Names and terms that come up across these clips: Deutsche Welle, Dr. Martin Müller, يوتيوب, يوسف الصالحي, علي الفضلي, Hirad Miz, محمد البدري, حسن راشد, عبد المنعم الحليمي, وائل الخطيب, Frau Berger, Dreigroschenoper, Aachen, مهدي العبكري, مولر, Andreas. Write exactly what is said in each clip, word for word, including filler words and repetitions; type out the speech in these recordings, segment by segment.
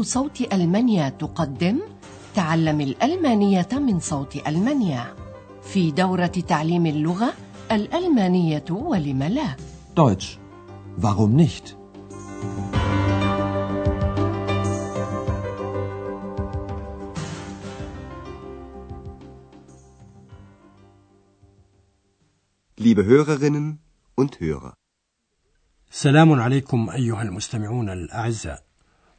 إذاعة صوت ألمانيا تقدم تعلم الألمانية من صوت ألمانيا في دورة تعليم اللغة الألمانية ولم لا. Deutsch. Warum nicht? Liebe Hörerinnen und Hörer. السلام عليكم أيها المستمعون الأعزاء،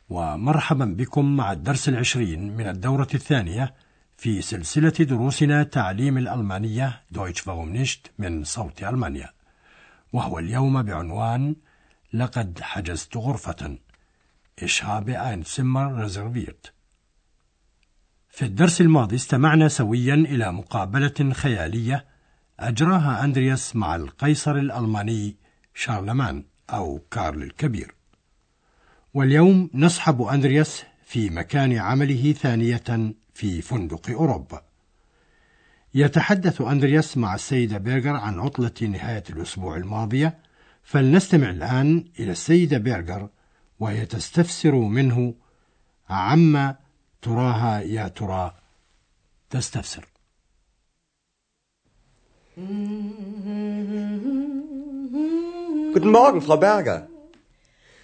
ومرحبا بكم مع الدرس العشرين من الدورة الثانية في سلسلة دروسنا تعليم الألمانية Deutsch. Warum nicht من صوت ألمانيا، وهو اليوم بعنوان لقد حجزت غرفة. Ich habe ein Zimmer reserviert. في الدرس الماضي استمعنا سويا إلى مقابلة خيالية أجراها أندرياس مع القيصر الألماني شارلمان أو كارل الكبير، واليوم نصحب أندرياس في مكان عمله ثانية في فندق أوروبا. يتحدث أندرياس مع السيدة بيرغر عن عطلة نهاية الأسبوع الماضية، فلنستمع الآن إلى السيدة بيرغر وهي تستفسر منه عما تراها يا ترى تستفسر. Guten Morgen, Frau Berger.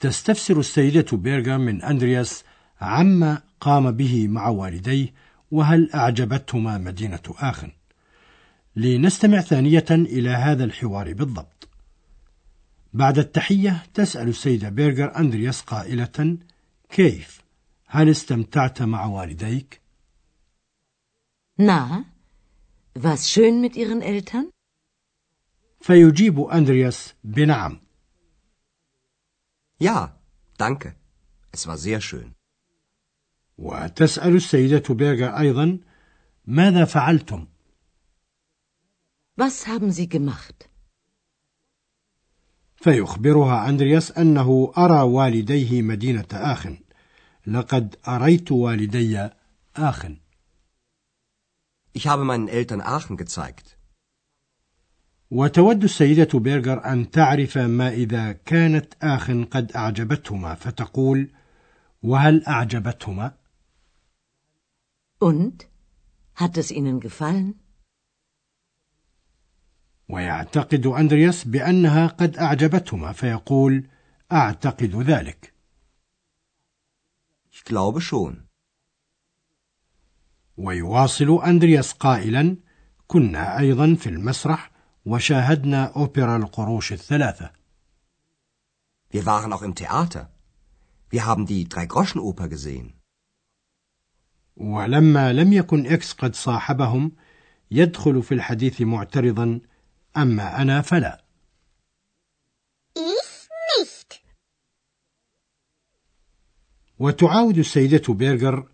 تستفسر السيدة بيرغر من أندرياس عما قام به مع والديه وهل أعجبتهما مدينة آخن. لنستمع ثانية إلى هذا الحوار بالضبط. بعد التحية تسأل السيدة بيرغر أندرياس قائلة: كيف؟ هل استمتعت مع والديك؟ Na, war's schön mit Ihren Eltern? فيجيب أندرياس بنعم. Ja, danke. Es war sehr schön. وتسأل السيدة بيرغر أيضا: ماذا فعلتم؟ Was haben Sie gemacht? فيخبرها أندرياس أنه أرى والديه مدينة آخن. لقد أريت والدي آخن. Ich habe meinen Eltern Aachen gezeigt. وتود السيدة بيرغر أن تعرف ما إذا كانت آخن قد أعجبتهما، فتقول: وهل أعجبتهما؟ Und? Hat es Ihnen gefallen? ويعتقد أندرياس بأنها قد أعجبتهما، فيقول: أعتقد ذلك. Ich glaube schon. ويواصل أندرياس قائلا: كنا أيضا في المسرح وشاهدنا أوبرا القروش الثلاثة. Wir waren auch im Theater. Wir haben die Dreigroschenoper gesehen. ولما لم يكن إكس قد صاحبهم يدخل في الحديث معترضا: أما أنا فلا. Ich nicht. وتعاود السيدة بيرغر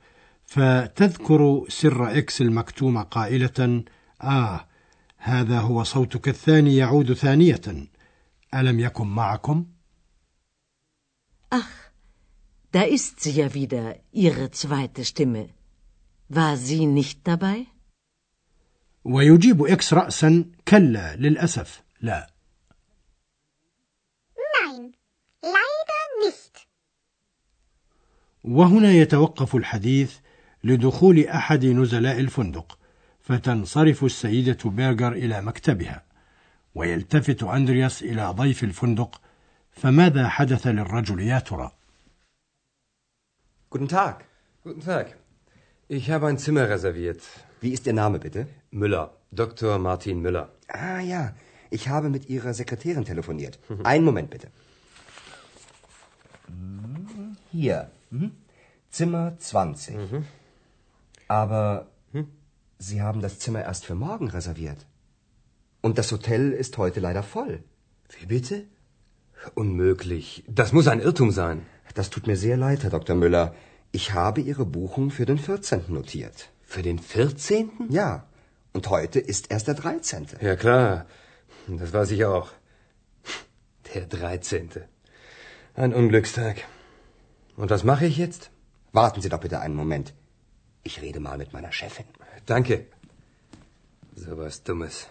فتذكر سر إكس المكتوم قائلة: آه، هذا هو صوتك الثاني يعود ثانية، ألم يكن معكم؟ Ach, da ist sie ja wieder, ihre zweite Stimme. War sie nicht dabei? ويجيب إكس رأسا: كلا، للأسف لا. Nein, leider nicht. وهنا يتوقف الحديث لدخول أحد نزلاء الفندق، فتنصرف السيدة بيرغر إلى مكتبها، ويلتفت أندرياس إلى ضيف الفندق: فماذا حدث للرجل يا ترى؟ Guten Tag. Guten Tag. Ich habe ein Zimmer reserviert. Wie ist Ihr Name bitte? Müller. Doktor Martin Müller. Ah ja, ich habe mit Ihrer Sekretärin telefoniert. Einen Moment bitte. Hier. Zimmer zwanzig. Aber Sie haben das Zimmer erst für morgen reserviert. Und das Hotel ist heute leider voll. Wie bitte? Unmöglich. Das muss ein Irrtum sein. Das tut mir sehr leid, Herr Doktor Müller. Ich habe Ihre Buchung für den vierzehnten notiert. Für den vierzehnten? Ja. Und heute ist erst der dreizehnte Ja, klar. Das weiß ich auch. Der dreizehnte Ein Unglückstag. Und was mache ich jetzt? Warten Sie doch bitte einen Moment. Ich rede mal mit meiner Chefin. Danke. So was Dummes.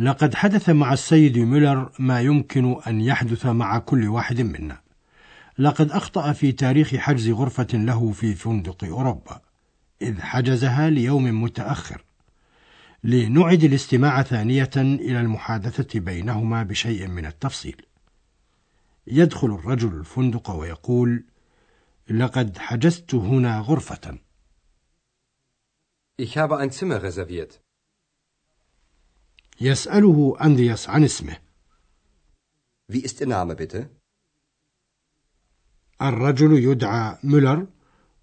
لقد حدث مع السيد ميلر ما يمكن أن يحدث مع كل واحد منا. لقد أخطأ في تاريخ حجز غرفة له في فندق أوروبا، إذ حجزها ليوم متأخر. لنعد الاستماع ثانية إلى المحادثة بينهما بشيء من التفصيل. يدخل الرجل الفندق ويقول: لقد حجزت هنا غرفة. Ich habe ein Zimmer reserviert. يسأله أندرياس عن اسمه. Wie ist Ihr Name bitte? الرجل يدعى مولر،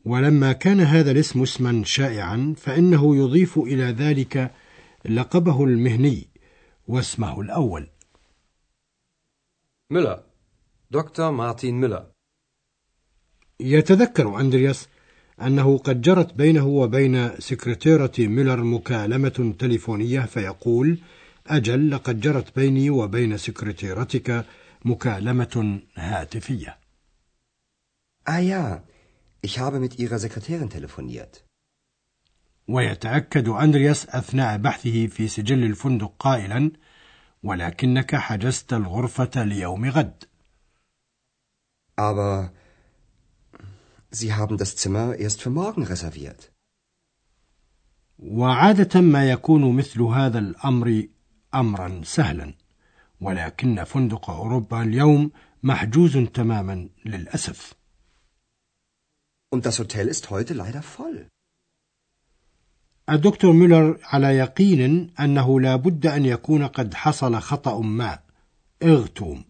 ولما كان هذا الاسم اسما شائعا فإنه يضيف إلى ذلك لقبه المهني واسمه الأول. مولر، دكتور مارتين مولر. يتذكر أندرياس أنه قد جرت بينه وبين سكرتيرة مولر مكالمة تليفونية، فيقول: أجل، لقد جرت بيني وبين سكرتيرتك مكالمة هاتفية. Ah ja, ich habe mit ihrer Sekretärin telefoniert. ويتأكد أندرياس أثناء بحثه في سجل الفندق قائلا: ولكنك حجزت الغرفة ليوم غد. Aber Sie haben das Zimmer erst für morgen reserviert. وعادة ما يكون مثل هذا الأمر أمرا سهلا، ولكن فندق أوروبا اليوم محجوز تماما للأسف. Und das Hotel ist heute leider voll. الدكتور مولر على يقين أنه لا بد أن يكون قد حصل خطأ ما، اغتوم.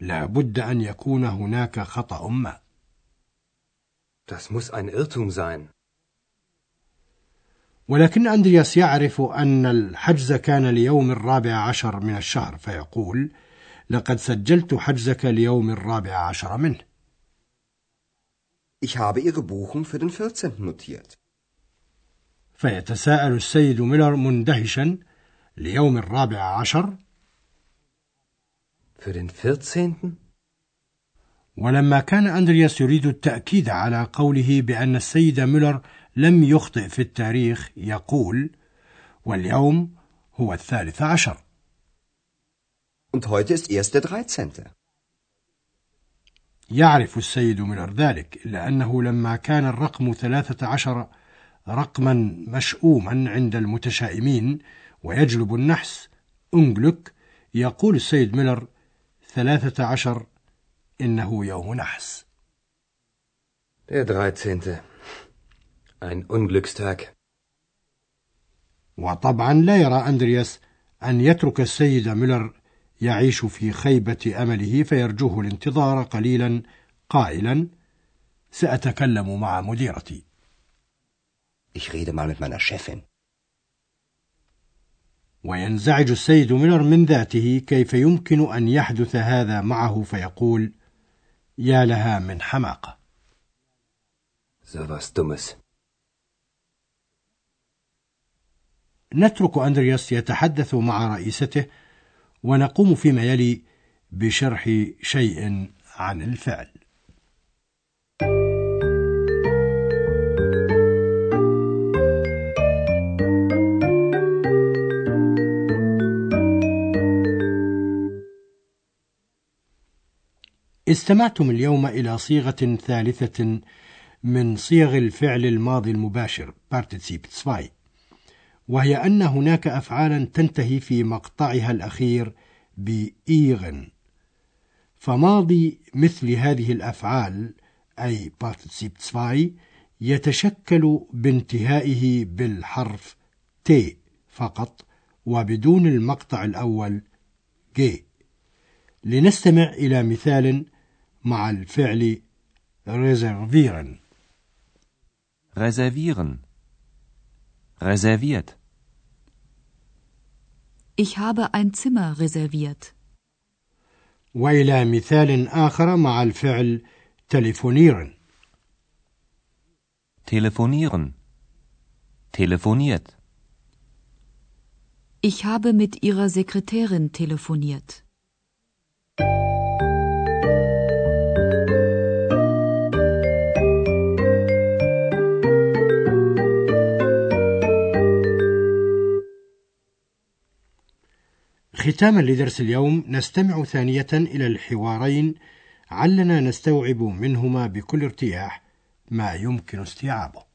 لا بد أن يكون هناك خطأ ما. Das muss ein Irrtum sein. ولكن أندرياس يعرف أن الحجز كان ليوم الرابع عشر من الشهر، فيقول: لقد سجلت حجزك ليوم الرابع عشر منه. Ich habe Ihre Buchung für den vierzehnten notiert. فيتساءل السيد ميلر مندهشا: ليوم الرابع عشر؟ für den vierzehnten؟ ولما كان أندرياس يريد التأكيد على قوله بأن السيد ميلر لم يخطئ في التاريخ، يقول: واليوم هو الثالث عشر. Und heute ist erst der dreizehnte. يعرف السيد ميلر ذلك، إلا أنه لما كان الرقم ثلاثة عشر رقما مشؤوما عند المتشائمين ويجلب النحس أنجلك، يقول السيد ميلر: ثلاثة عشر إنه يوم نحس. Der dreizehnte. Ein Unglückstag. وطبعا لا يرى أندرياس أن يترك السيد ميلر يعيش في خيبة أمله، فيرجوه الانتظار قليلا قائلا: سأتكلم مع مديرتي. Ich rede mal mit meiner Chefin. وينزعج السيد ميلر من ذاته، كيف يمكن أن يحدث هذا معه؟ فيقول: يا لها من حماقة. So was Dummes. نترك أندرياس يتحدث مع رئيسته ونقوم فيما يلي بشرح شيء عن الفعل. استمعتم اليوم إلى صيغة ثالثة من صيغ الفعل الماضي المباشر Partizip zwei، وهي أن هناك أفعالا تنتهي في مقطعها الأخير بإيغن، فماضي مثل هذه الأفعال أي Partizip zwei يتشكل بانتهائه بالحرف T فقط وبدون المقطع الأول G. لنستمع إلى مثال مع الفعل reservieren. reservieren. reserviert. Ich habe ein Zimmer reserviert. وإلى مثال آخر مع الفعل telefonieren. Telefonieren. Telefoniert. Ich habe mit ihrer Sekretärin telefoniert. ختاما لدرس اليوم نستمع ثانية إلى الحوارين علنا نستوعب منهما بكل ارتياح ما يمكن استيعابه.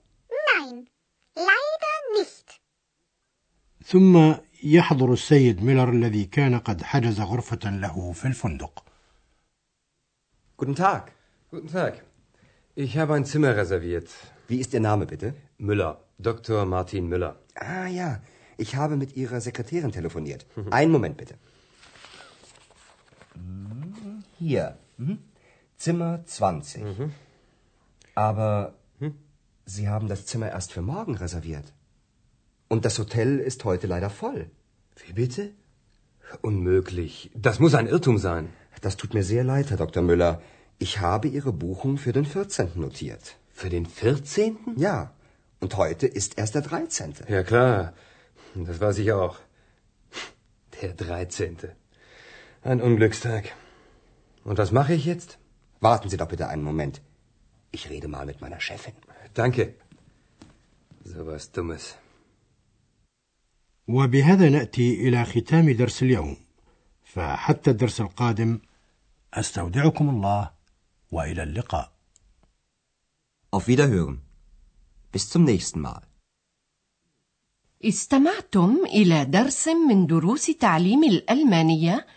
ثم يحضر السيد ميلر الذي كان قد حجز غرفة له في الفندق. Guten Tag. Guten Tag. Ich habe ein Zimmer reserviert. Wie ist Ihr Name bitte? Müller. Doktor Martin Müller. Ah ja, ich habe mit Ihrer Sekretärin telefoniert. Einen Moment bitte. Hier. Zimmer zwanzig. Aber Sie haben das Zimmer erst für morgen reserviert. Und das Hotel ist heute leider voll. Wie bitte? Unmöglich. Das muss ein Irrtum sein. Das tut mir sehr leid, Herr Doktor Müller. Ich habe Ihre Buchung für den vierzehnten notiert. Für den vierzehnten? Ja. Und heute ist erst der dreizehnte Ja klar. Das weiß ich auch. Der dreizehnte Ein Unglückstag. Und was mache ich jetzt? Warten Sie doch bitte einen Moment. Ich rede mal mit meiner Chefin. Danke. So was Dummes. وبهذا نأتي إلى ختام درس اليوم، فحتى الدرس القادم أستودعكم الله وإلى اللقاء. Auf Wiederhören. Bis zum nächsten Mal. استمعتم إلى درس من دروس تعليم الألمانية،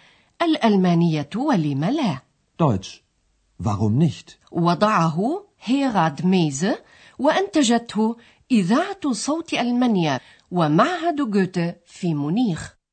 الألمانية ولم لا. Deutsch. Warum nicht؟ وضعه هيراد ميز وأنتجته إذاعة صوت ألمانيا. ومعهد جوته في مونيخ